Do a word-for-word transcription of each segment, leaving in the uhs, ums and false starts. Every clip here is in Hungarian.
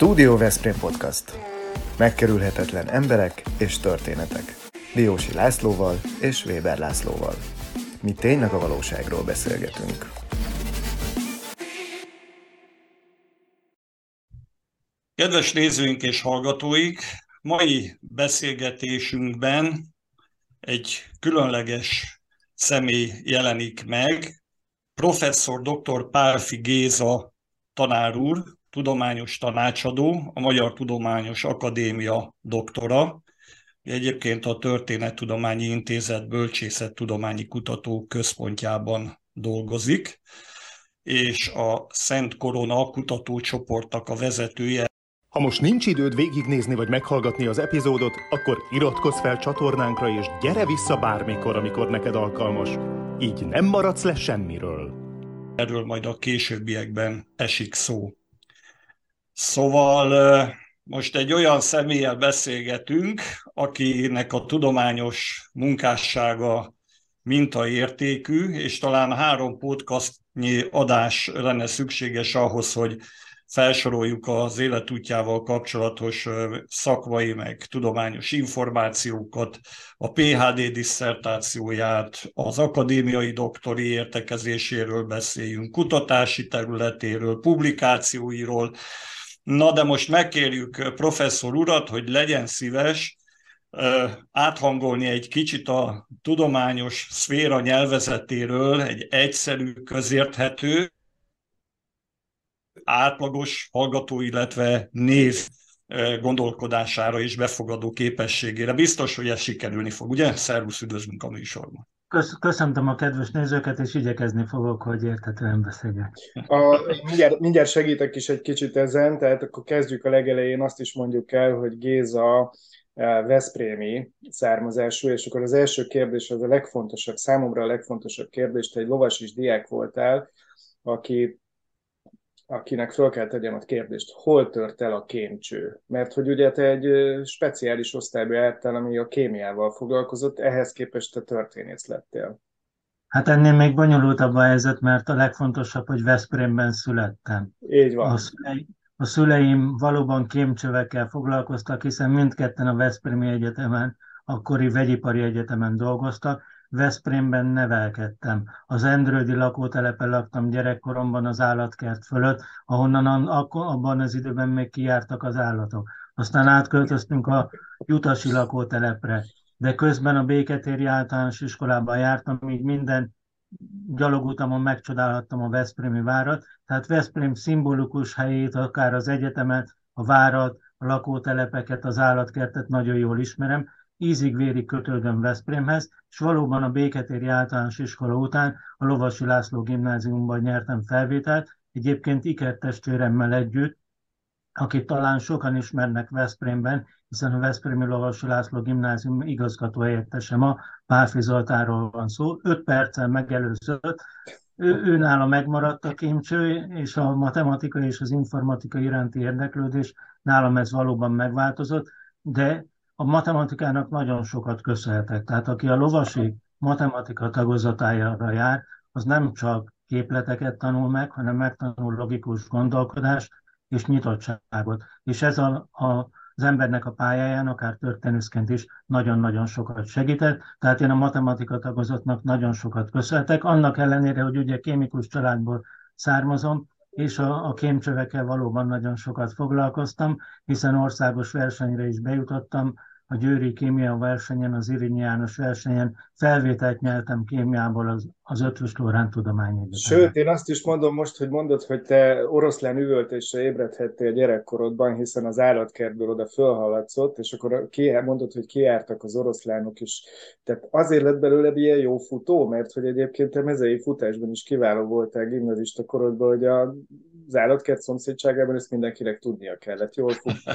Stúdió Veszprém Podcast. Megkerülhetetlen emberek és történetek. Diósi Lászlóval és Weber Lászlóval. Mi tényleg a valóságról beszélgetünk. Kedves nézőink és hallgatóik, mai beszélgetésünkben egy különleges személy jelenik meg, professzor doktor Pálfi Géza tanár úr, tudományos tanácsadó, a Magyar Tudományos Akadémia doktora, egyébként a Történettudományi Intézet Bölcsészettudományi Kutató Központjában dolgozik, és a Szent Korona kutatócsoportnak a vezetője. Ha most nincs időd végignézni vagy meghallgatni az epizódot, akkor iratkozz fel csatornánkra és gyere vissza bármikor, amikor neked alkalmas. Így nem maradsz le semmiről. Erről majd a későbbiekben esik szó. Szóval most egy olyan személlyel beszélgetünk, akinek a tudományos munkássága mintaértékű, és talán három podcastnyi adás lenne szükséges ahhoz, hogy felsoroljuk az életútjával kapcsolatos szakmai meg tudományos információkat, a pé há dé disszertációját, az akadémiai doktori értekezéséről beszéljünk, kutatási területéről, publikációiról. Na de most megkérjük professzor urat, hogy legyen szíves áthangolni egy kicsit a tudományos szféra nyelvezetéről egy egyszerű, közérthető, átlagos hallgató, illetve néz gondolkodására és befogadó képességére. Biztos, hogy ez sikerülni fog, ugye? Szervusz, üdvözlünk a műsorban. Köszöntöm a kedves nézőket, és igyekezni fogok, hogy érthetően beszéljek. Mindjárt, mindjárt segítek is egy kicsit ezen, tehát akkor kezdjük a legelején, azt is mondjuk el, hogy Géza veszprémi származású, és akkor az első kérdés az a legfontosabb, számomra a legfontosabb kérdés, te egy lovasis diák voltál, aki akinek föl kell tegyem a kérdést, hol tört el a kémcső? Mert hogy ugye te egy speciális osztályba jártál, ami a kémiával foglalkozott, ehhez képest te történész lettél. Hát ennél még bonyolultabb a helyzet, mert a legfontosabb, hogy Veszprémben születtem. Így van. A szüleim, a szüleim valóban kémcsövekkel foglalkoztak, hiszen mindketten a Veszprémi Egyetemen, akkori Vegyipari Egyetemen dolgoztak, Veszprémben nevelkedtem. Az endrődi lakótelepen laktam gyerekkoromban az állatkert fölött, ahonnan abban az időben még kijártak az állatok. Aztán átköltöztünk a jutasi lakótelepre, de közben a Béketéri Általános Iskolában jártam, így minden gyalogutamon megcsodálhattam a veszprémi várat, tehát Veszprém szimbolikus helyét, akár az egyetemet, a várat, a lakótelepeket, az állatkertet nagyon jól ismerem, ízig-vérig kötődöm Veszprémhez, és valóban a Béketéri Általános Iskola után a Lovassy László Gimnáziumban nyertem felvételt, egyébként ikertestvéremmel együtt, akit talán sokan ismernek Veszprémben, hiszen a Veszprémi Lovassy László Gimnázium igazgatóhelyettese ma, Pálfi Zoltánról van szó, öt perccel megelőzött, ő, ő nála megmaradt a kémcső, és a matematika és az informatika iránti érdeklődés nálam ez valóban megváltozott, de a matematikának nagyon sokat köszönhetek. Tehát aki a Lovassy matematika tagozatájára jár, az nem csak képleteket tanul meg, hanem megtanul logikus gondolkodást és nyitottságot. És ez a, a, az embernek a pályáján, akár történészként is nagyon-nagyon sokat segített. Tehát én a matematika tagozatnak nagyon sokat köszönhetek. Annak ellenére, hogy ugye kémikus családból származom, és a, a kémcsövekkel valóban nagyon sokat foglalkoztam, hiszen országos versenyre is bejutottam, a Győri kémia versenyen, az Irinyi János versenyen felvételt nyertem kémiából az, az Eötvös Loránd Tudományegyetem. Sőt, én azt is mondom most, hogy mondod, hogy te oroszlán üvöltésre ébredhettél gyerekkorodban, hiszen az állatkertből oda fölhallatszott, és akkor mondod, hogy kijártak az oroszlánok is. Tehát azért lett belőled ilyen jó futó, mert hogy egyébként a mezei futásban is kiváló voltál gimnazista korodban, hogy a, az állatkert szomszédságában ezt mindenkinek tudnia kellett. Jól futni.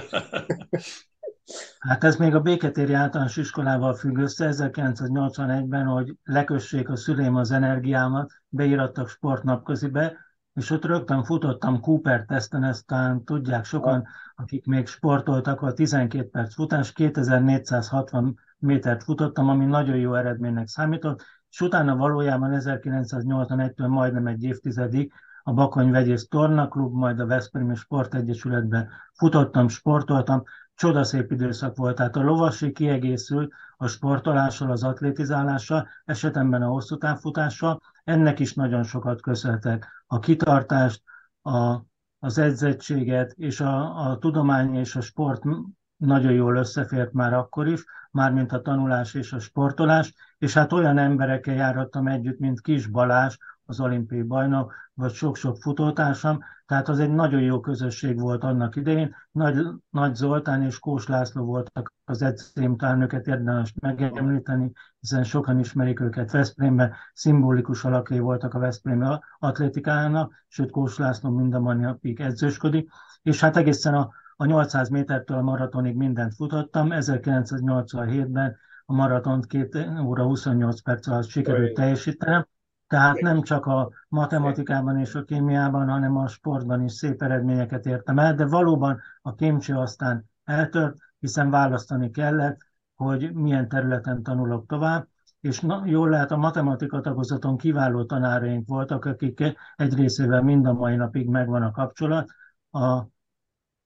Hát ez még a Béketéri Általános Iskolával függ össze, ezerkilencszáznyolcvanegyben, hogy lekössék a szüleim az energiámat, beírattak sportnapközibe, és ott rögtön futottam Cooper-teszten, ezt talán tudják sokan, akik még sportoltak, a tizenkét perc futás, kétezer-négyszázhatvan métert futottam, ami nagyon jó eredménynek számított, és utána valójában ezerkilencszáznyolcvanegytől majdnem egy évtizedig a Bakony Vegyész Tornaklub, majd a Veszprémi Sportegyesületben futottam, sportoltam. Csodaszép időszak volt, tehát a Lovassy kiegészül a sportolással, az atlétizálással, esetemben a hosszú távfutással. Ennek is nagyon sokat köszönhetek. A kitartást, a, az edzettséget és a, a tudomány és a sport nagyon jól összefért már akkor is, mármint a tanulás és a sportolás, és hát olyan emberekkel járhattam együtt, mint Kis Balázs, az olimpiai bajnok, vagy sok-sok futótársam, tehát az egy nagyon jó közösség volt annak idején. Nagy, Nagy Zoltán és Kós László voltak az edzőim, talán őket érdemes megemlíteni, hiszen sokan ismerik őket Veszprémben, szimbolikus alakjai voltak a veszprémi atlétikának, sőt Kós László mind a mai napig edzősködik, és hát egészen a, a nyolcszáz métertől a maratonig mindent futottam, ezerkilencszáznyolcvanhétben a maratont két óra huszonnyolc perc alatt sikerült teljesítenem. Tehát nem csak a matematikában és a kémiában, hanem a sportban is szép eredményeket értem el, de valóban a kémcső aztán eltört, hiszen választani kellett, hogy milyen területen tanulok tovább, és na, jól lehet, a matematika tagozaton kiváló tanáraink voltak, akik egy részével mind a mai napig megvan a kapcsolat. A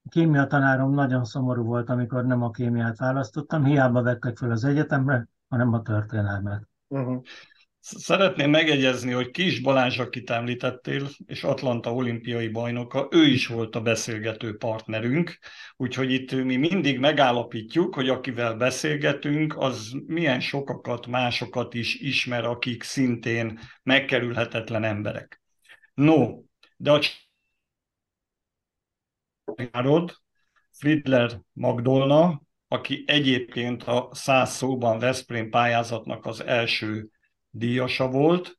kémia tanárom nagyon szomorú volt, amikor nem a kémiát választottam, hiába vettek fel az egyetemre, hanem a történelmet. Uh-huh. Szeretném megjegyezni, hogy Kis Balázs, akit említettél, és Atlanta olimpiai bajnoka, ő is volt a beszélgető partnerünk, úgyhogy itt mi mindig megállapítjuk, hogy akivel beszélgetünk, az milyen sokakat, másokat is ismer, akik szintén megkerülhetetlen emberek. No, de a csárod, Fridler Magdolna, aki egyébként a száz szóban Veszprém pályázatnak az első díjasa volt,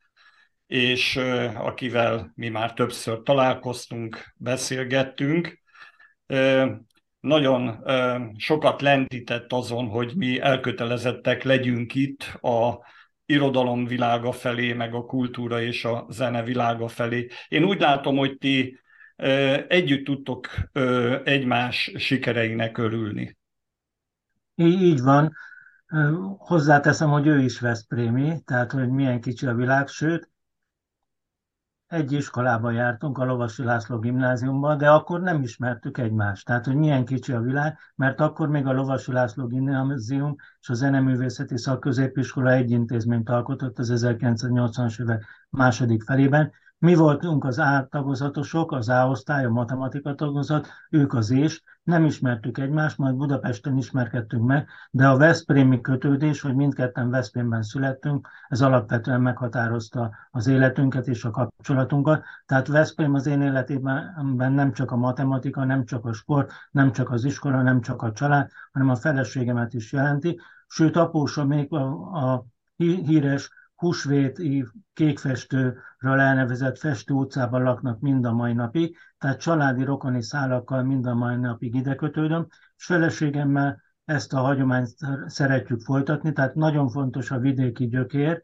és akivel mi már többször találkoztunk, beszélgettünk. Nagyon sokat lendített azon, hogy mi elkötelezettek legyünk itt a irodalom világa felé, meg a kultúra és a zene világa felé. Én úgy látom, hogy ti együtt tudtok egymás sikereinek örülni. Így van. Hozzáteszem, hogy ő is veszprémi, tehát hogy milyen kicsi a világ, sőt, egy iskolában jártunk, a Lovassy László Gimnáziumban, de akkor nem ismertük egymást, tehát hogy milyen kicsi a világ, mert akkor még a Lovassy László Gimnázium és a Zeneművészeti Szakközépiskola egy intézményt alkotott az ezerkilencszáznyolcvanas évek második felében. Mi voltunk az A tagozatosok, az A osztály, a matematika tagozat, ők az és, nem ismertük egymást, majd Budapesten ismerkedtünk meg, de a veszprémi kötődés, hogy mindketten Veszprémben születtünk, ez alapvetően meghatározta az életünket és a kapcsolatunkat. Tehát Veszprém az én életében nem csak a matematika, nem csak a sport, nem csak az iskola, nem csak a család, hanem a feleségemet is jelenti. Sőt, apósom még a, a híres húsvéti kékfestőről elnevezett Festő utcában laknak mind a mai napig, tehát családi rokoni szálakkal mind a mai napig ide kötődöm, és feleségemmel ezt a hagyományt szeretjük folytatni, tehát nagyon fontos a vidéki gyökér,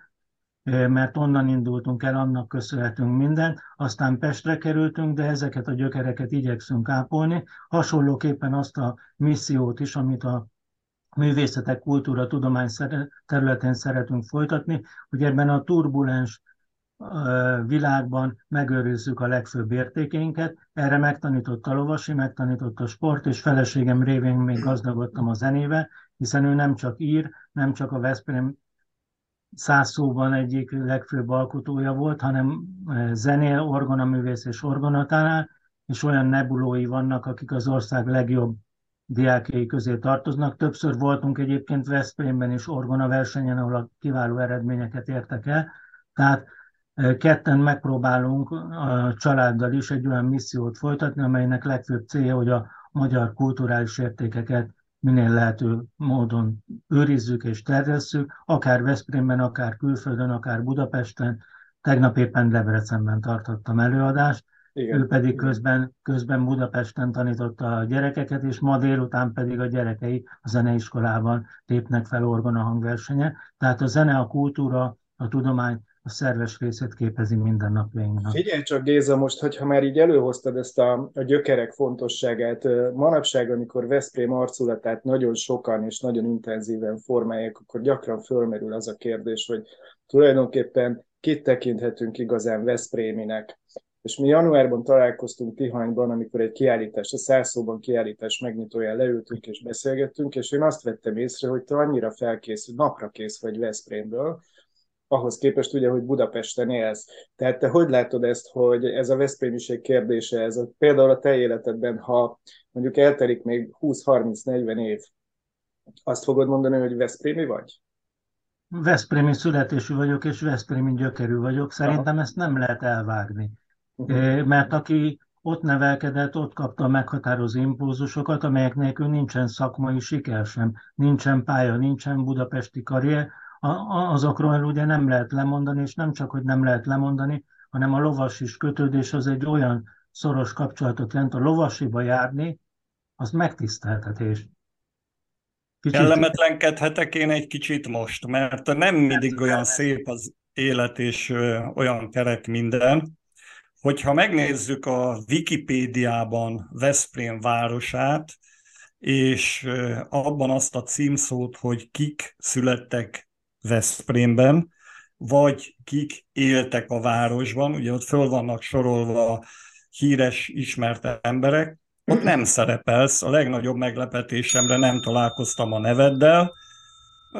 mert onnan indultunk el, annak köszönhetünk mindent, aztán Pestre kerültünk, de ezeket a gyökereket igyekszünk ápolni, hasonlóképpen azt a missziót is, amit a művészetek, kultúra, tudomány területén szeretünk folytatni, hogy ebben a turbulens világban megőrizzük a legfőbb értékeinket. Erre megtanított a Lovassy, megtanított a sport, és feleségem révén még gazdagodtam a zenével, hiszen ő nem csak ír, nem csak a Veszprém száz szóban egyik legfőbb alkotója volt, hanem zenél, orgonaművész és orgonatánál, és olyan nebulói vannak, akik az ország legjobb diákjai közé tartoznak. Többször voltunk egyébként Veszprémben is orgona versenyen, ahol a kiváló eredményeket értek el. Tehát ketten megpróbálunk a családdal is egy olyan missziót folytatni, amelynek legfőbb célja, hogy a magyar kulturális értékeket minél lehető módon őrizzük és terjesszük, akár Veszprémben, akár külföldön, akár Budapesten. Tegnap éppen Debrecenben tartottam előadást, igen. Ő pedig közben, közben Budapesten tanította a gyerekeket, és ma délután pedig a gyerekei a zeneiskolában lépnek fel orgona hangversenye. Tehát a zene, a kultúra, a tudomány a szerves részét képezi minden napjainknak. Figyelj csak, Géza, most, hogyha már így előhoztad ezt a, a gyökerek fontosságát, manapság, amikor Veszprém arculatát nagyon sokan és nagyon intenzíven formálják, akkor gyakran fölmerül az a kérdés, hogy tulajdonképpen kit tekinthetünk igazán veszpréminek. És mi januárban találkoztunk Tihanyban, amikor egy kiállítás, a Szászóban kiállítás megnyitóján leültünk és beszélgettünk, és én azt vettem észre, hogy te annyira felkész, napra kész vagy Veszprémből, ahhoz képest ugye, hogy Budapesten élsz. Tehát te hogy látod ezt, hogy ez a veszprémiség kérdése, ez a, például a te életedben, ha mondjuk eltelik még húsz-harminc-negyven év, azt fogod mondani, hogy veszprémi vagy? Veszprémi születésű vagyok, és veszprémi gyökerű vagyok. Szerintem Aha. ezt nem lehet elvágni. Uh-huh. Mert aki ott nevelkedett, ott kapta a meghatározó impulzusokat, amelyek nélkül nincsen szakmai siker sem, nincsen pálya, nincsen budapesti karrier, azokról ugye nem lehet lemondani, és nem csak, hogy nem lehet lemondani, hanem a lovassis kötődés az egy olyan szoros kapcsolatot jelent, a lovasiba járni, az megtiszteltetés. Kicsit... Kellemetlenkedhetek én egy kicsit most, mert nem mindig olyan szép az élet, és olyan kerek minden. Hogyha megnézzük a Wikipédiában Veszprém városát, és abban azt a címszót, hogy kik születtek Veszprémben, vagy kik éltek a városban, ugye ott föl vannak sorolva híres, ismert emberek, ott nem szerepelsz, a legnagyobb meglepetésemre nem találkoztam a neveddel.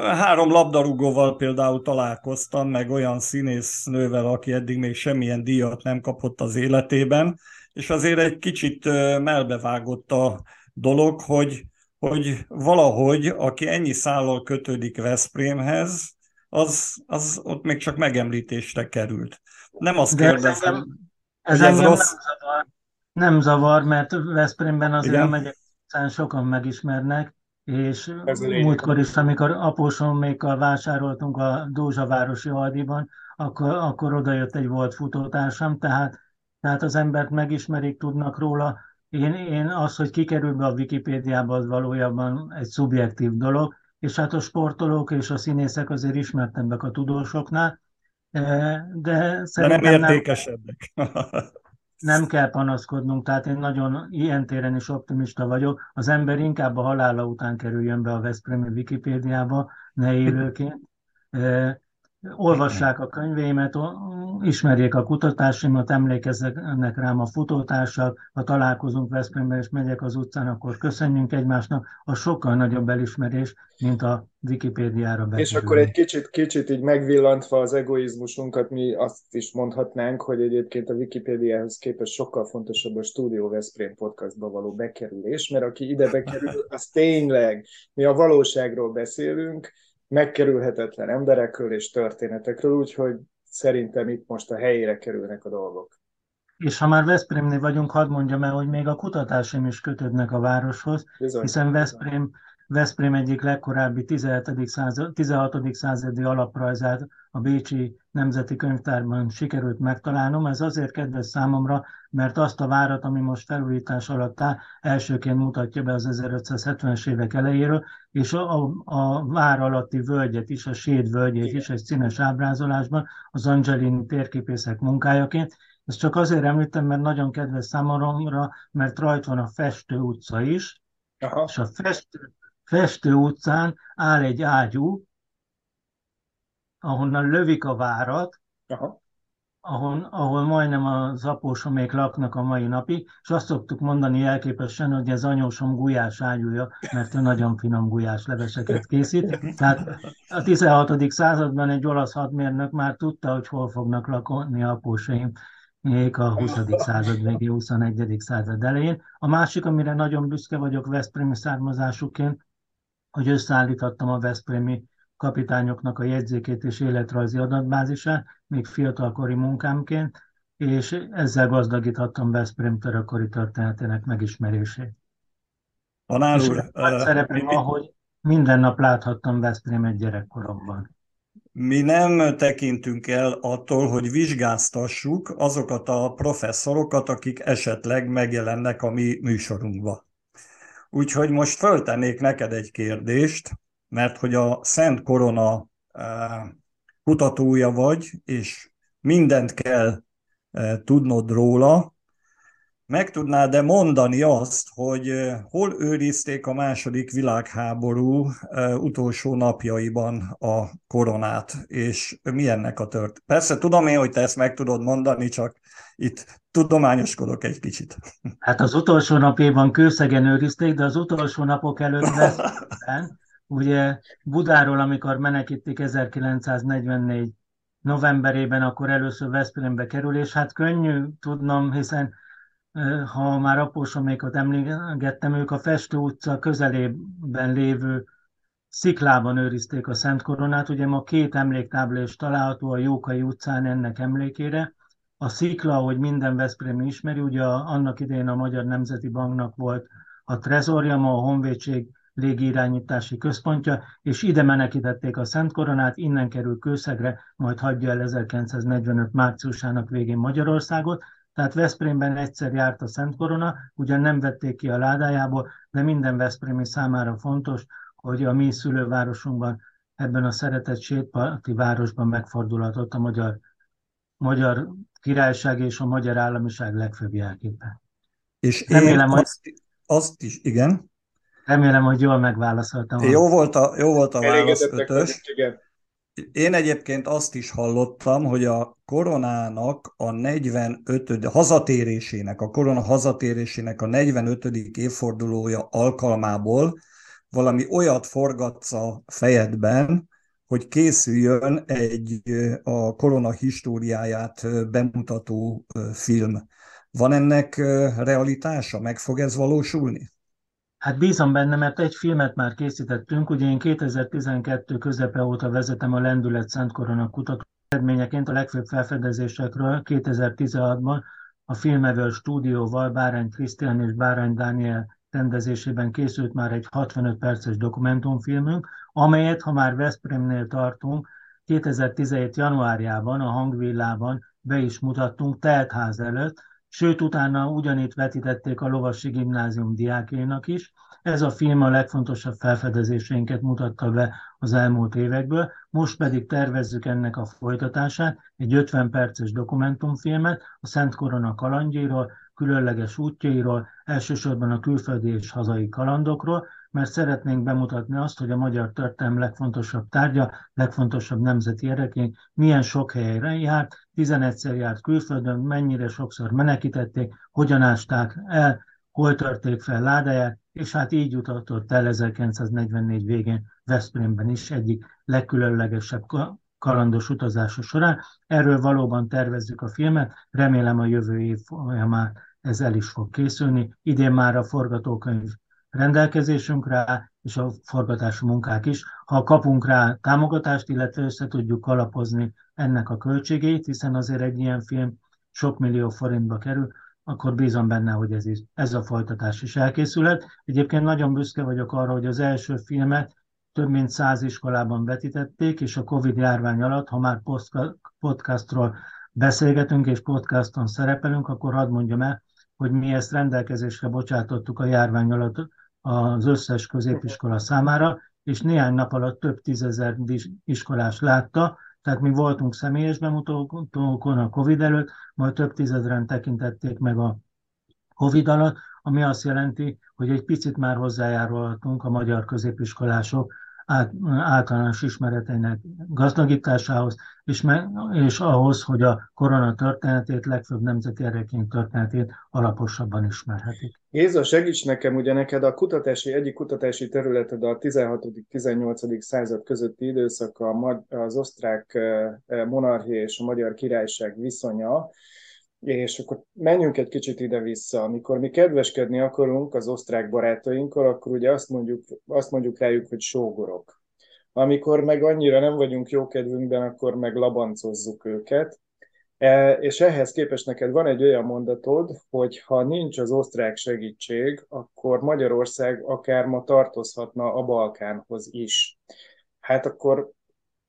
Három labdarúgóval például találkoztam, meg olyan színésznővel, aki eddig még semmilyen díjat nem kapott az életében, és azért egy kicsit melbevágott a dolog, hogy, hogy valahogy, aki ennyi szállal kötődik Veszprémhez, az, az ott még csak megemlítésre került. Nem azt kérdezem, ez, ez rossz... Nem zavar, nem zavar, mert Veszprémben azért a megyek után sokan megismernek, és múltkor is, amikor apósommékkal vásároltunk a Dózsavárosi Aldiban, akkor, akkor odajött egy volt futótársam, tehát, tehát az embert megismerik, tudnak róla. Én, én az, hogy kikerül be a Wikipédiába, az valójában egy szubjektív dolog, és hát a sportolók és a színészek azért ismertebbek a tudósoknál, de szerintem de nem értékesebbek. Nem kell panaszkodnunk, tehát én nagyon ilyen téren is optimista vagyok. Az ember inkább a halála után kerüljön be a veszprémi Wikipédiába, ne élőként. Olvassák a könyveimet, ismerjék a kutatásimat, emlékezzenek rám a futótársak, ha találkozunk Veszprémben és megyek az utcán, akkor köszönjünk egymásnak, a sokkal nagyobb elismerés, mint a Wikipédiára bekerülni. És akkor egy kicsit, kicsit így megvillantva az egoizmusunkat, mi azt is mondhatnánk, hogy egyébként a Wikipédiához képest sokkal fontosabb a Stúdió Veszprém podcastba való bekerülés, mert aki ide bekerül, az tényleg, mi a valóságról beszélünk, megkerülhetetlen emberekről és történetekről, úgyhogy szerintem itt most a helyére kerülnek a dolgok. És ha már Veszprémnél vagyunk, hadd mondjam el, hogy még a kutatásim is kötődnek a városhoz, bizony, hiszen Veszprém, Veszprém egyik legkorábbi tizenhetedik század, tizenhatodik századi alaprajzát a Bécsi Nemzeti Könyvtárban sikerült megtalálnom. Ez azért kedves számomra, mert azt a várat, ami most felújítás alatt áll, elsőként mutatja be az ezerötszázhetvenes évek elejéről, és a, a, a vár alatti völgyet is, a Séd völgyét is egy színes ábrázolásban, az Angelin térképészek munkájaként. Ezt csak azért említem, mert nagyon kedves számomra, mert rajta van a Festő utca is, Aha. és a Festő, Festő utcán áll egy ágyú, ahonnan lövik a várat, Aha. Ahol, ahol majdnem az apósomék laknak a mai napig, és azt szoktuk mondani jelképesen, hogy ez anyósom gulyás ágyúja, mert ő nagyon finom gulyásleveseket készít. Tehát a tizenhatodik században egy olasz hadmérnök már tudta, hogy hol fognak lakni apósaim még a huszadik század végé, huszonegyedik század elején. A másik, amire nagyon büszke vagyok veszprémi származásukként, hogy összeállítottam a veszprémi kapitányoknak a jegyzékét és életrajzi adatbázisát, még fiatalkori munkámként, és ezzel gazdagíthattam Veszprém törökkori történetének megismerését. Tanár úr, nagy szerepem, ahogy minden nap láthattam Veszprémet gyerekkoromban. Mi nem tekintünk el attól, hogy vizsgáztassuk azokat a professzorokat, akik esetleg megjelennek a mi műsorunkba. Úgyhogy most föltennék neked egy kérdést, mert hogy a Szent Korona kutatója vagy, és mindent kell tudnod róla, meg tudnád-e mondani azt, hogy hol őrizték a második világháború utolsó napjaiban a koronát, és milyennek a tört? Persze tudom én, hogy te ezt meg tudod mondani, csak itt tudományoskodok egy kicsit. Hát az utolsó napjában Kőszegen őrizték, de az utolsó napok előtt Veszprémben, ugye Budáról, amikor menekítik ezerkilencszáznegyvennégy novemberében, akkor először Veszprémbe kerül, és hát könnyű tudnom, hiszen ha már apósomékat emlégettem, ők a Festő utca közelében lévő sziklában őrizték a Szent Koronát. Ugye ma két emléktábla is található a Jókai utcán ennek emlékére. A szikla, ahogy minden veszprémi ismeri, ugye annak idején a Magyar Nemzeti Banknak volt a trezorja, ma a Honvédség légirányítási központja, és ide menekítették a Szent Koronát, innen kerül Kőszegre, majd hagyja el ezerkilencszáznegyvenöt márciusának végén Magyarországot. Tehát Veszprémben egyszer járt a Szent Korona, ugyan nem vették ki a ládájából, de minden veszprémi számára fontos, hogy a mi szülővárosunkban, ebben a szeretett sétparti városban megfordulhatott a magyar, magyar királyság és a magyar államiság legfőbb jelképe. És remélem, hogy... azt, azt is, igen. Remélem, hogy jól megválaszoltam. Jó volt a, jó volt a válasz, ötös. Igen. Én egyébként azt is hallottam, hogy a koronának a negyvenötödik hazatérésének, a korona hazatérésének a negyvenötödik évfordulója alkalmából valami olyat forgatsz a fejedben, hogy készüljön egy a korona históriáját bemutató film. Van ennek realitása? Meg fog ez valósulni? Hát bízom benne, mert egy filmet már készítettünk, ugye én kétezer-tizenkettő közepe óta vezetem a Lendület Szent Korona kutató eredményeként a legfőbb felfedezésekről kétezer-tizenhatban a Filmevol stúdióval Bárány Krisztián és Bárány Dániel rendezésében készült már egy hatvanöt perces dokumentumfilmünk, amelyet, ha már Veszprémnél tartunk, kétezer-tizenhét januárjában a Hangvillában be is mutattunk teltház előtt, sőt, utána ugyanitt vetítették a Lovassy Gimnázium diákjainak is. Ez a film a legfontosabb felfedezéseinket mutatta be az elmúlt évekből, most pedig tervezzük ennek a folytatását, egy ötven perces dokumentumfilmet a Szent Korona kalandjairól, különleges útjairól, elsősorban a külföldi és hazai kalandokról, mert szeretnénk bemutatni azt, hogy a magyar történelem legfontosabb tárgya, legfontosabb nemzeti erekénk milyen sok helyre járt, tizenegyszer járt külföldön, mennyire sokszor menekítették, hogyan ásták el, hol törték fel ládáját, és hát így jutott el ezerkilencszáznegyvennégy végén Veszprémben is egyik legkülönlegesebb kalandos utazása során. Erről valóban tervezzük a filmet, remélem a jövő év folyamán ez el is fog készülni. Idén már a forgatókönyv rendelkezésünk rá, és a forgatási munkák is. Ha kapunk rá támogatást, illetve össze tudjuk alapozni ennek a költségét, hiszen azért egy ilyen film sok millió forintba kerül, akkor bízom benne, hogy ez, is, ez a folytatás is elkészülhet. Egyébként nagyon büszke vagyok arra, hogy az első filmet több mint száz iskolában vetítették, és a Covid járvány alatt, ha már podcastról beszélgetünk és podcaston szerepelünk, akkor hadd mondjam el, hogy mi ezt rendelkezésre bocsátottuk a járvány alatt az összes középiskola számára, és néhány nap alatt több tízezer iskolás látta, tehát mi voltunk személyes bemutatókon a Covid előtt, majd több tízezeren tekintették meg a Covid alatt, ami azt jelenti, hogy egy picit már hozzájárulhatunk a magyar középiskolások általános ismereteinek gazdagításához, és, meg, és ahhoz, hogy a korona történetét, legfőbb nemzeti erekénk történetét alaposabban ismerhetik. Géza, segíts nekem, ugye neked a kutatási, egyik kutatási területed a tizenhatodik-tizennyolcadik század közötti időszak az osztrák monarchia és a magyar királyság viszonya, és akkor menjünk egy kicsit ide-vissza. Amikor mi kedveskedni akarunk az osztrák barátainkkal, akkor ugye azt mondjuk, azt mondjuk rájuk, hogy sógorok. Amikor meg annyira nem vagyunk jókedvünkben, akkor meg labancozzuk őket. És ehhez képest neked van egy olyan mondatod, hogy ha nincs az osztrák segítség, akkor Magyarország akár ma tartozhatna a Balkánhoz is. Hát akkor...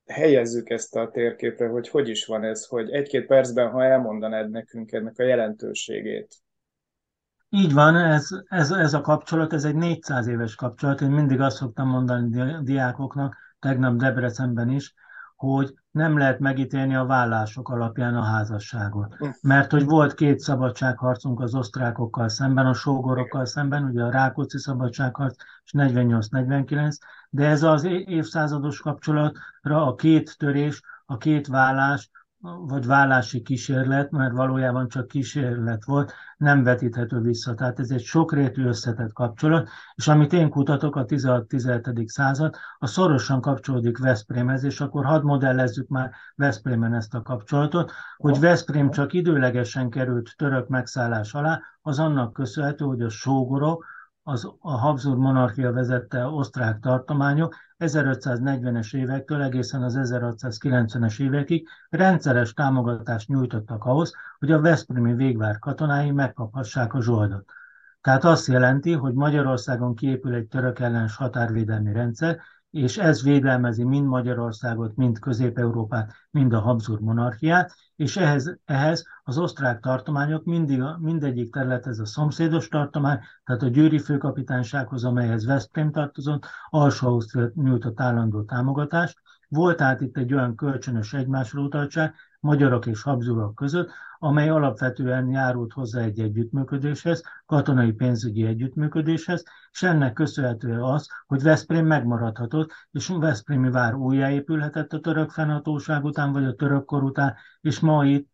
helyezzük ezt a térképre, hogy hogy is van ez, hogy egy-két percben, ha elmondanád nekünk ennek a jelentőségét. Így van, ez, ez, ez a kapcsolat, ez egy négyszáz éves kapcsolat. Én mindig azt szoktam mondani diákoknak, tegnap Debrecenben is, hogy nem lehet megítélni a vállások alapján a házasságot. Mert hogy volt két szabadságharcunk az osztrákokkal szemben, a sógorokkal szemben, ugye a Rákóczi szabadságharc és negyvennyolc negyvenkilenc, de ez az évszázados kapcsolatra a két törés, a két vállás, vagy vállási kísérlet, mert valójában csak kísérlet volt, nem vetíthető vissza. Tehát ez egy sokrétű összetett kapcsolat, és amit én kutatok a tizenhat-tizenhetedik század, a szorosan kapcsolódik Veszprémhez, és akkor hadd modellezzük már Veszprémen ezt a kapcsolatot, hogy Veszprém csak időlegesen került török megszállás alá, az annak köszönhető, hogy a sógorok, az, a Habsburg monarchia vezette osztrák tartományok ezerötszáznegyvenes évektől egészen az ezerhatszázkilencvenes évekig rendszeres támogatást nyújtottak ahhoz, hogy a veszprémi végvár katonái megkaphassák a zsoldot. Tehát azt jelenti, hogy Magyarországon kiépül egy török ellenes határvédelmi rendszer, és ez védelmezi mind Magyarországot, mind Közép-Európát, mind a Habsburg monarchiát, és ehhez, ehhez az osztrák tartományok, mindig, mindegyik területhez a szomszédos tartomány, tehát a Győri főkapitánysághoz, amelyhez Veszprém tartozott, Alsó-Ausztria nyújtott állandó támogatást. Volt tehát itt egy olyan kölcsönös egymásra utaltság magyarok és habsburgok között, amely alapvetően járult hozzá egy együttműködéshez, katonai pénzügyi együttműködéshez, és ennek köszönhető az, hogy Veszprém megmaradhatott, és Veszprémi vár újjáépülhetett a török fennhatóság után, vagy a török kor után, és ma itt,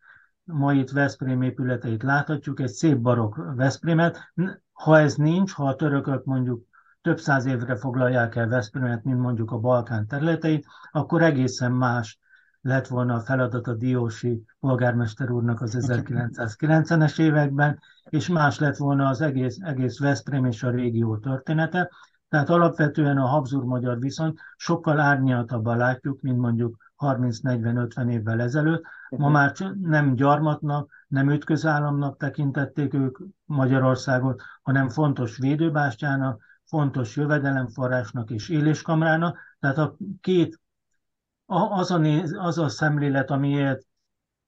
ma itt Veszprém épületeit láthatjuk, egy szép barokk Veszprémet. Ha ez nincs, ha a törökök mondjuk több száz évre foglalják el Veszprémet, mint mondjuk a Balkán területeit, akkor egészen más lett volna a feladat a Diósi polgármester úrnak az ezerkilencszázkilencvenes években, és más lett volna az egész, egész Veszprém és a régió története. Tehát alapvetően a habsburg-magyar viszont sokkal árnyaltabban látjuk, mint mondjuk harminc-negyven-ötven évvel ezelőtt. Ma már nem gyarmatnak, nem ütközállamnak tekintették ők Magyarországot, hanem fontos védőbástyának, fontos jövedelemforrásnak és éléskamrának. Tehát a két Az a, néz, az a szemlélet, amiért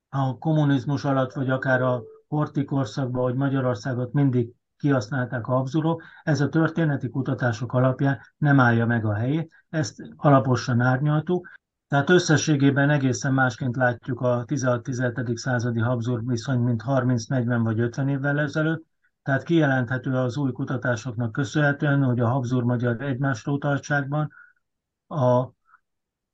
a kommunizmus alatt, vagy akár a Horthy korszakban, hogy Magyarországot mindig kihasználták a habsburgok, ez a történeti kutatások alapján nem állja meg a helyét, ezt alaposan árnyaltuk. Tehát összességében egészen másként látjuk a tizenhat-tizenhetedik századi habsburg viszonyt, mint harminc-negyven vagy ötven évvel ezelőtt. Tehát kijelenthető az új kutatásoknak köszönhetően, hogy a habsburg-magyar egymásra utaltságban a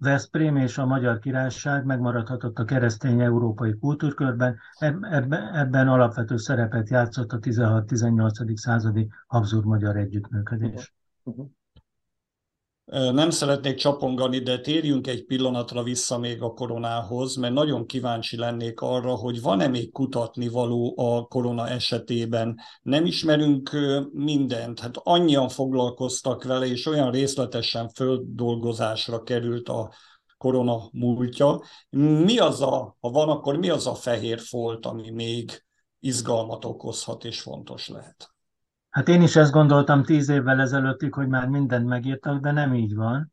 Veszprém és a Magyar Királyság megmaradhatott a keresztény európai kultúrkörben, ebben, ebben alapvető szerepet játszott a tizenhat-tizennyolcadik századi habsburg-magyar együttműködés. Nem szeretnék csapongani, de térjünk egy pillanatra vissza még a koronához, mert nagyon kíváncsi lennék arra, hogy van-e még kutatnivaló a korona esetében. Nem ismerünk mindent, hát annyian foglalkoztak vele, és olyan részletesen földolgozásra került a korona múltja. Mi az a, ha van, akkor mi az a fehér folt, ami még izgalmat okozhat és fontos lehet? Hát én is ezt gondoltam tíz évvel ezelőttig, hogy már mindent megírtak, de nem így van.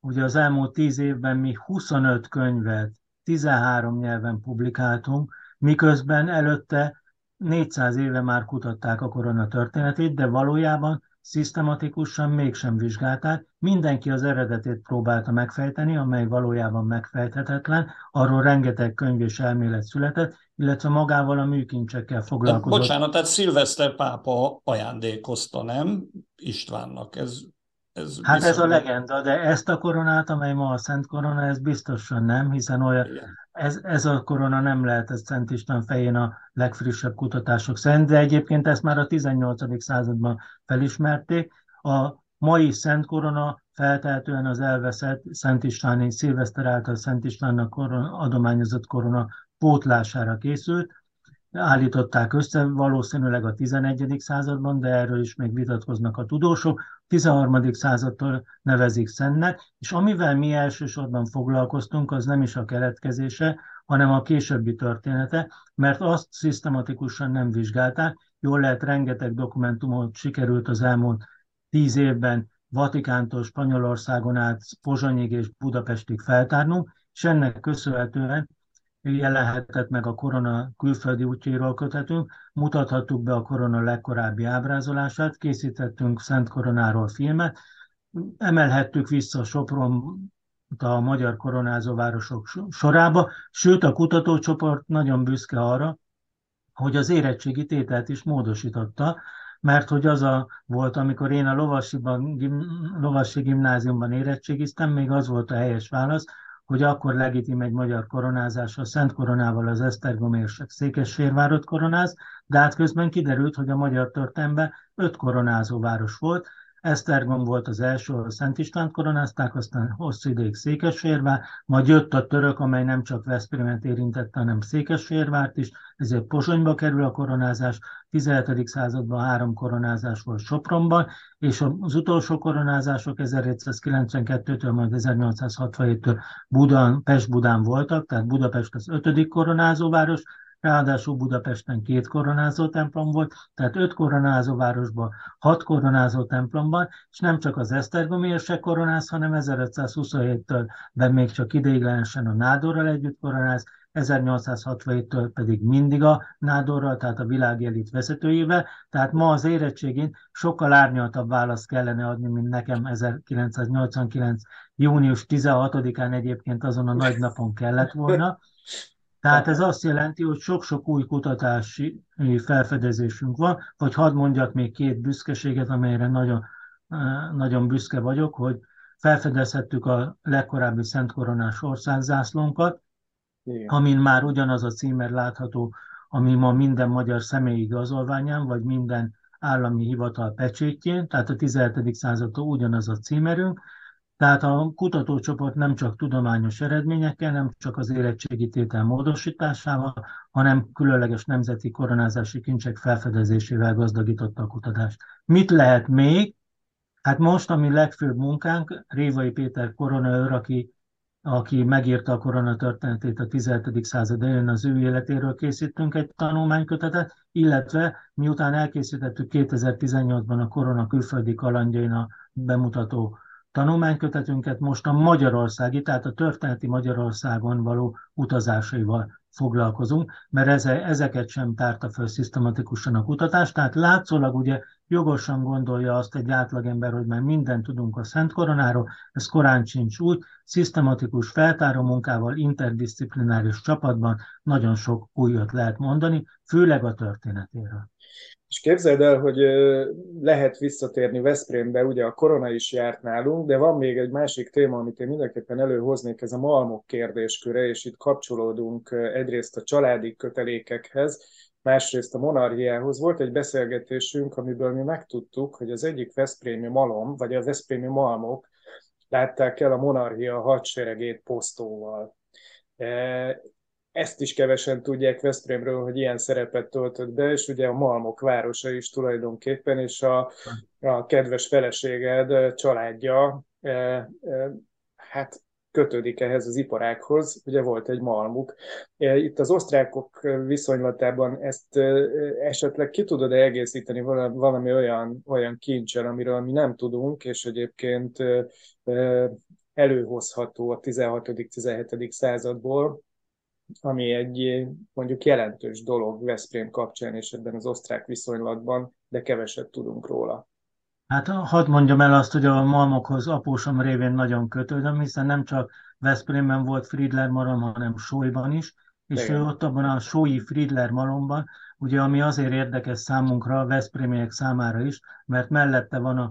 Ugye az elmúlt tíz évben mi huszonöt könyvet tizenhárom nyelven publikáltunk, miközben előtte négyszáz éve már kutatták a korona történetét, de valójában szisztematikusan mégsem vizsgálták. Mindenki az eredetét próbálta megfejteni, amely valójában megfejthetetlen, arról rengeteg könyv és elmélet született, illetve magával a műkincsekkel foglalkozott. De bocsánat, tehát Szilveszter pápa ajándékozta, nem? Istvánnak. Ez, ez hát viszont... ez a legenda, de ezt a koronát, amely ma a Szent Korona, ez biztosan nem, hiszen olyan, ez, ez a korona nem lehet, ez Szent István fején a legfrissebb kutatások szerint, de egyébként ezt már a tizennyolcadik században felismerték. A mai Szent Korona feltehetően az elveszett Szent Istváni, Szilveszter által Szent Istvánnak korona, adományozott korona pótlására készült, állították össze valószínűleg a tizenegyedik században, de erről is még vitatkoznak a tudósok, tizenharmadik századtól nevezik szentnek, és amivel mi elsősorban foglalkoztunk, az nem is a keletkezése, hanem a későbbi története, mert azt szisztematikusan nem vizsgálták, jól lehet rengeteg dokumentumot sikerült az elmúlt tíz évben Vatikántól Spanyolországon át Pozsonyig és Budapestig feltárnunk, és ennek köszönhetően jelenhetett meg a korona külföldi útjairól kötetünk, mutathattuk be a korona legkorábbi ábrázolását, készítettünk Szent Koronáról filmet, emelhettük vissza Sopron a magyar koronázó városok sorába, sőt a kutatócsoport nagyon büszke arra, hogy az érettségi tételt is módosította, mert hogy az a volt, amikor én a Lovassyban, Lovassy gimnáziumban érettségiztem, még az volt a helyes válasz, hogy akkor legitim egy magyar koronázás, a Szent Koronával az Esztergom érsek Székesfehérvárot koronáz, de hát közben kiderült, hogy a magyar történelemben öt koronázó város volt. Esztergom volt az első, a Szent Istvánt koronázták, aztán hosszú ideig Székesfehérvár, majd jött a török, amely nem csak Veszprémet érintette, hanem Székesfehérvárt is, ezért Pozsonyba kerül a koronázás, tizenhetedik században három koronázás volt Sopronban, és az utolsó koronázások ezerhétszázkilencvenkettőtől, majd ezernyolcszázhatvanhéttől Budán, Pest-Budán voltak, tehát Budapest az ötödik koronázóváros, ráadásul Budapesten két koronázó templom volt, tehát öt koronázó városban, hat koronázó templomban, és nem csak az esztergomi érsek koronáz, hanem ezerötszázhuszonhéttől, de még csak ideiglenesen a nádorral együtt koronáz, ezernyolcszázhatvanhéttől pedig mindig a nádorral, tehát a világi elit vezetőjével, tehát ma az érettségén sokkal árnyaltabb választ kellene adni, mint nekem ezerkilencszáznyolcvankilenc. június tizenhatodikán egyébként azon a nagy napon kellett volna. Tehát ez azt jelenti, hogy sok-sok új kutatási felfedezésünk van, vagy hadd mondjak még két büszkeséget, amelyre nagyon, nagyon büszke vagyok, hogy felfedezhettük a legkorábbi szentkoronás országzászlónkat, igen, amin már ugyanaz a címer látható, ami ma minden magyar személyi igazolványán, vagy minden állami hivatal pecsétjén, tehát a tizenhetedik századtól ugyanaz a címerünk. Tehát a kutatócsoport nem csak tudományos eredményekkel, nem csak az érettségi tétel módosításával, hanem különleges nemzeti koronázási kincsek felfedezésével gazdagította a kutatást. Mit lehet még? Hát most a mi legfőbb munkánk, Révai Péter koronaőr, aki, aki megírta a korona történetét a tizenhetedik század elején, az ő életéről készítünk egy tanulmánykötetet, illetve miután elkészítettük kétezer-tizennyolcban a korona külföldi kalandjain a bemutató tanulmánykötetünket, most a magyarországi, tehát a történeti Magyarországon való utazásaival foglalkozunk, mert ezeket sem tárta föl szisztematikusan a kutatás, tehát látszólag ugye jogosan gondolja azt egy átlagember, hogy már mindent tudunk a Szent Koronáról, ez korán sincs úgy, szisztematikus feltáró munkával, interdisziplináris csapatban nagyon sok újat lehet mondani, főleg a történetéről. És képzeld el, hogy lehet visszatérni Veszprémbe, ugye a korona is járt nálunk, de van még egy másik téma, amit én mindenképpen előhoznék, ez a malmok kérdésköre, és itt kapcsolódunk egyrészt a családi kötelékekhez, másrészt a monarchiához. Volt egy beszélgetésünk, amiből mi megtudtuk, hogy az egyik veszprémi malom, vagy a veszprémi malmok látták el a monarchia hadseregét posztóval. Ezt is kevesen tudják Veszprémről, hogy ilyen szerepet töltött be, és ugye a malmok városa is tulajdonképpen, és a, a kedves feleséged családja e, e, hát kötődik ehhez az iparághoz, ugye volt egy malmuk. E, itt az osztrákok viszonylatában ezt e, esetleg ki tudod-e egészíteni valami olyan, olyan kincsel, amiről mi nem tudunk, és egyébként e, előhozható a tizenhatodik-tizenhetedik századból, ami egy mondjuk jelentős dolog Veszprém kapcsán és ebben az osztrák viszonylatban, de keveset tudunk róla. Hát hadd mondjam el azt, hogy a malmokhoz apósom révén nagyon kötődöm, hiszen nem csak Veszprémben volt Fridler malom, hanem Sólyban is, és ő ott abban a sói Fridler malomban, ugye ami azért érdekes számunkra, a veszprémiek számára is, mert mellette van a,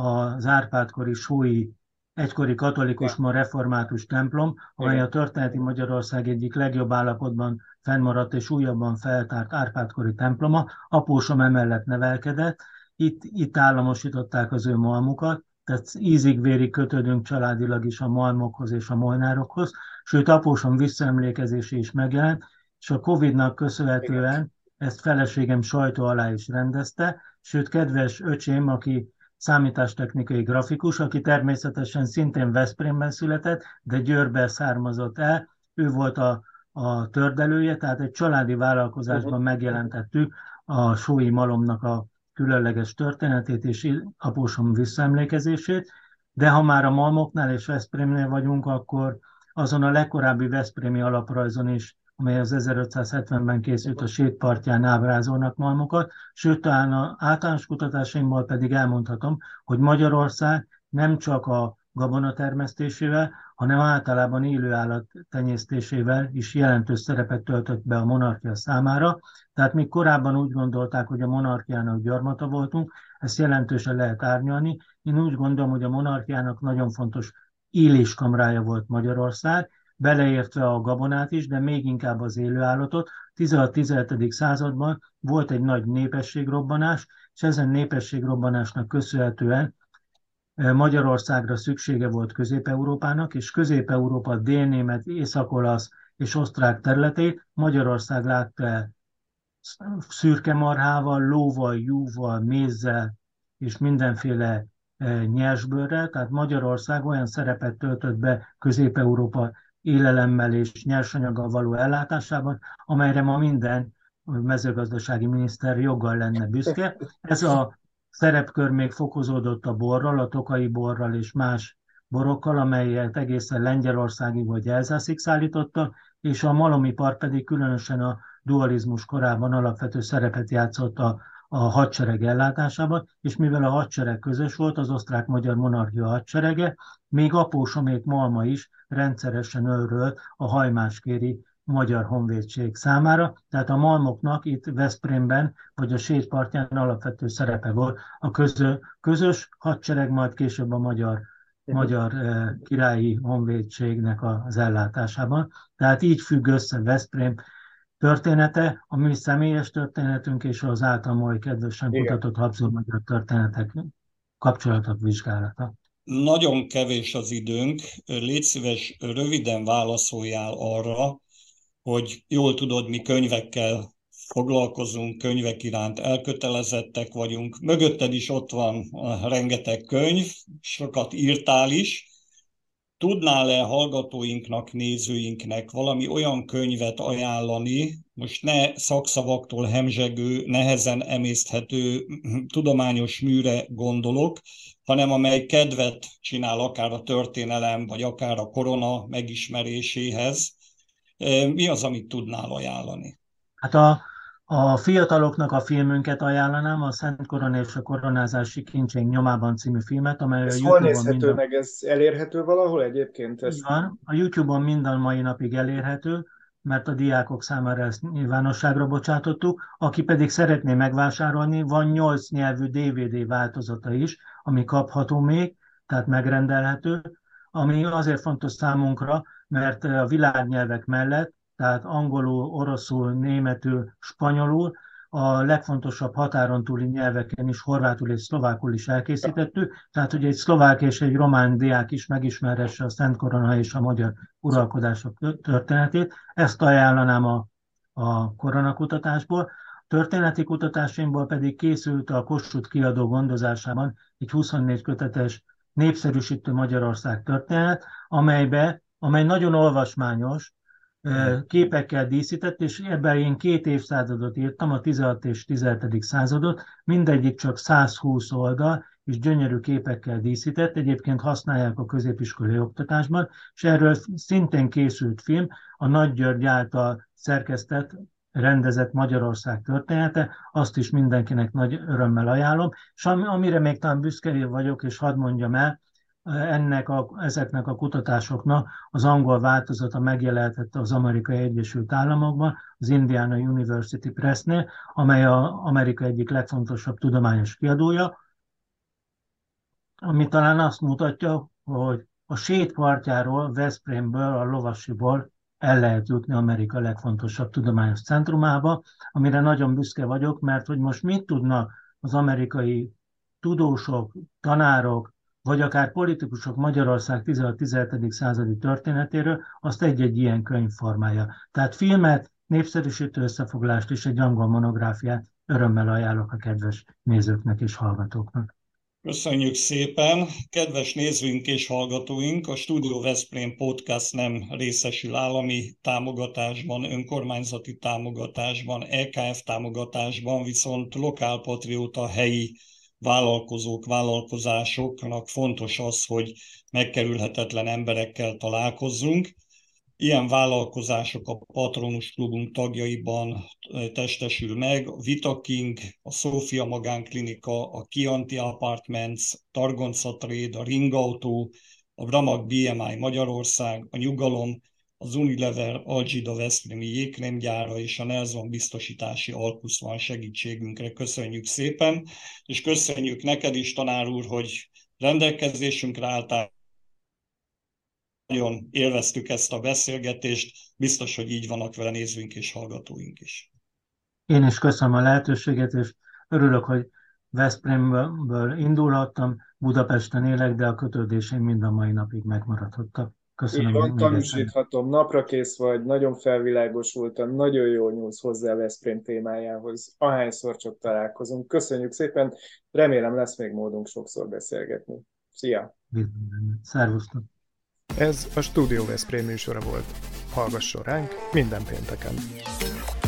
az Árpád-kori sói egykori katolikus, ma református templom, amely a történeti Magyarország egyik legjobb állapotban fennmaradt és újabban feltárt árpádkori temploma. Apósom emellett nevelkedett, itt, itt államosították az ő malmukat, tehát ízig-vérig kötődünk családilag is a malmokhoz és a molnárokhoz, sőt apósom visszaemlékezési is megjelent, és a Covidnak köszönhetően ezt feleségem sajtó alá is rendezte, sőt kedves öcsém, aki számítástechnikai grafikus, aki természetesen szintén Veszprémben született, de Győrbe származott el. Ő volt a, a tördelője, tehát egy családi vállalkozásban megjelentettük a sói malomnak a különleges történetét és apósom visszaemlékezését. De ha már a malmoknál és Veszprémnél vagyunk, akkor azon a legkorábbi veszprémi alaprajzon is, amely az ezerötszázhetvenben készült, a sétpartján ábrázolnak malmokat, sőt, talán az általános kutatásaimból pedig elmondhatom, hogy Magyarország nem csak a gabonatermesztésével, hanem általában élőállat tenyésztésével is jelentős szerepet töltött be a monarchia számára. Tehát még korábban úgy gondolták, hogy a monarchiának gyarmata voltunk, ezt jelentősen lehet árnyalni. Én úgy gondolom, hogy a monarchiának nagyon fontos éléskamrája volt Magyarország, beleértve a gabonát is, de még inkább az élőállatot. tizenhat-tizenhetedik században volt egy nagy népességrobbanás, és ezen népességrobbanásnak köszönhetően Magyarországra szüksége volt Közép-Európának, és Közép-Európa délnémet, észak-olasz és osztrák területét Magyarország látta el szürkemarhával, lóval, júval, mézzel és mindenféle nyersbőrrel, tehát Magyarország olyan szerepet töltött be Közép-Európa élelemmel és nyersanyaggal való ellátásában, amelyre ma minden mezőgazdasági miniszter joggal lenne büszke. Ez a szerepkör még fokozódott a borral, a tokai borral és más borokkal, amelyet egészen Lengyelországig vagy Elzászig szállította, és a malomipar pedig különösen a dualizmus korában alapvető szerepet játszott a, a hadsereg ellátásában, és mivel a hadsereg közös volt, az osztrák-magyar monarchia hadserege, még apósomék malma is rendszeresen őrölt a hajmáskéri magyar honvédség számára, tehát a malmoknak itt Veszprémben vagy a Sétpartján alapvető szerepe volt a közö, közös hadsereg, majd később a magyar, magyar eh, királyi honvédségnek az ellátásában. Tehát így függ össze Veszprém története, a mi személyes történetünk és az által mai kedvesen kutatott Habsburg-magyar történetek kapcsolatok vizsgálata. Nagyon kevés az időnk, légy szíves, röviden válaszoljál arra, hogy jól tudod, mi könyvekkel foglalkozunk, könyvek iránt elkötelezettek vagyunk. Mögötted is ott van rengeteg könyv, sokat írtál is. Tudnál-e hallgatóinknak, nézőinknek valami olyan könyvet ajánlani, most ne szakszavaktól hemzsegő, nehezen emészthető tudományos műre gondolok, hanem amely kedvet csinál akár a történelem, vagy akár a korona megismeréséhez. Mi az, amit tudnál ajánlani? Hát a, a fiataloknak a filmünket ajánlanám, a Szent Korona és a koronázási kincseink nyomában című filmet, amely ez a YouTube-on hol nézhető minden... meg? Ez elérhető valahol egyébként? Ez... Van, a YouTube-on minden mai napig elérhető, mert a diákok számára ezt nyilvánosságra bocsátottuk. Aki pedig szeretné megvásárolni, van nyolc nyelvű dé vé dé változata is, ami kapható még, tehát megrendelhető, ami azért fontos számunkra, mert a világnyelvek mellett, tehát angolul, oroszul, németül, spanyolul, a legfontosabb határon túli nyelveken is, horvátul és szlovákul is elkészítettük, tehát hogy egy szlovák és egy román diák is megismerhesse a Szent Korona és a magyar uralkodások történetét. Ezt ajánlanám a, a koronakutatásból. Történeti kutatásaimból pedig készült a Kossuth kiadó gondozásában egy huszonnégy kötetes népszerűsítő Magyarország történet, amelybe amely nagyon olvasmányos, képekkel díszített, és ebben én két évszázadot írtam, a tizenhat és tizenhetedik századot, mindegyik csak százhúsz oldal, és gyönyörű képekkel díszített, egyébként használják a középiskolai oktatásban, és erről szintén készült film, a Nagy György által szerkesztett, rendezett Magyarország története, azt is mindenkinek nagy örömmel ajánlom, és amire még talán büszke vagyok, és hadd mondjam el, ennek a, ezeknek a kutatásoknak az angol változata megjelentette az Amerikai Egyesült Államokban, az Indiana University Pressnél, amely az Amerika egyik legfontosabb tudományos kiadója, ami talán azt mutatja, hogy a Sétpartjáról, Veszprémből, a Lovassyból el lehet jutni Amerika legfontosabb tudományos centrumába, amire nagyon büszke vagyok, mert hogy most mit tudnak az amerikai tudósok, tanárok, vagy akár politikusok Magyarország tizenhat-tizenhetedik századi történetéről, azt egy-egy ilyen könyv formája. Tehát filmet, népszerűsítő összefoglalást és egy angol monográfiát örömmel ajánlok a kedves nézőknek és hallgatóknak. Köszönjük szépen! Kedves nézőink és hallgatóink, a Studio Veszprém Podcast nem részesül állami támogatásban, önkormányzati támogatásban, é ká ef támogatásban, viszont lokálpatrióta helyi vállalkozók, vállalkozásoknak fontos az, hogy megkerülhetetlen emberekkel találkozzunk. Ilyen vállalkozások a Patronus Klubunk tagjaiban testesül meg, a Vita King, a Sofia Magánklinika, a Kianti Apartments, Targonca Trade, a Ringautó, a Bramag bé em i Magyarország, a Nyugalom, az Unilever Algida veszprémi jégkrémgyára és a Nelson biztosítási Alkusz van segítségünkre. Köszönjük szépen, és köszönjük neked is, tanár úr, hogy rendelkezésünkre álltál. Nagyon élveztük ezt a beszélgetést, biztos, hogy így vannak vele nézőink és hallgatóink is. Én is köszönöm a lehetőséget, és örülök, hogy Veszprémből indulhattam, Budapesten élek, de a kötődéseim mind a mai napig megmaradhattak. Köszönöm. Így van, tanúsíthatom, napra kész vagy, nagyon felvilágosultam, nagyon jól nyúlsz hozzá a Veszprém témájához, ahányszor csak találkozunk. Köszönjük szépen, remélem lesz még módunk sokszor beszélgetni. Szia! Szervusztok! Ez a Stúdió Veszprém műsora volt. Hallgasson ránk minden pénteken!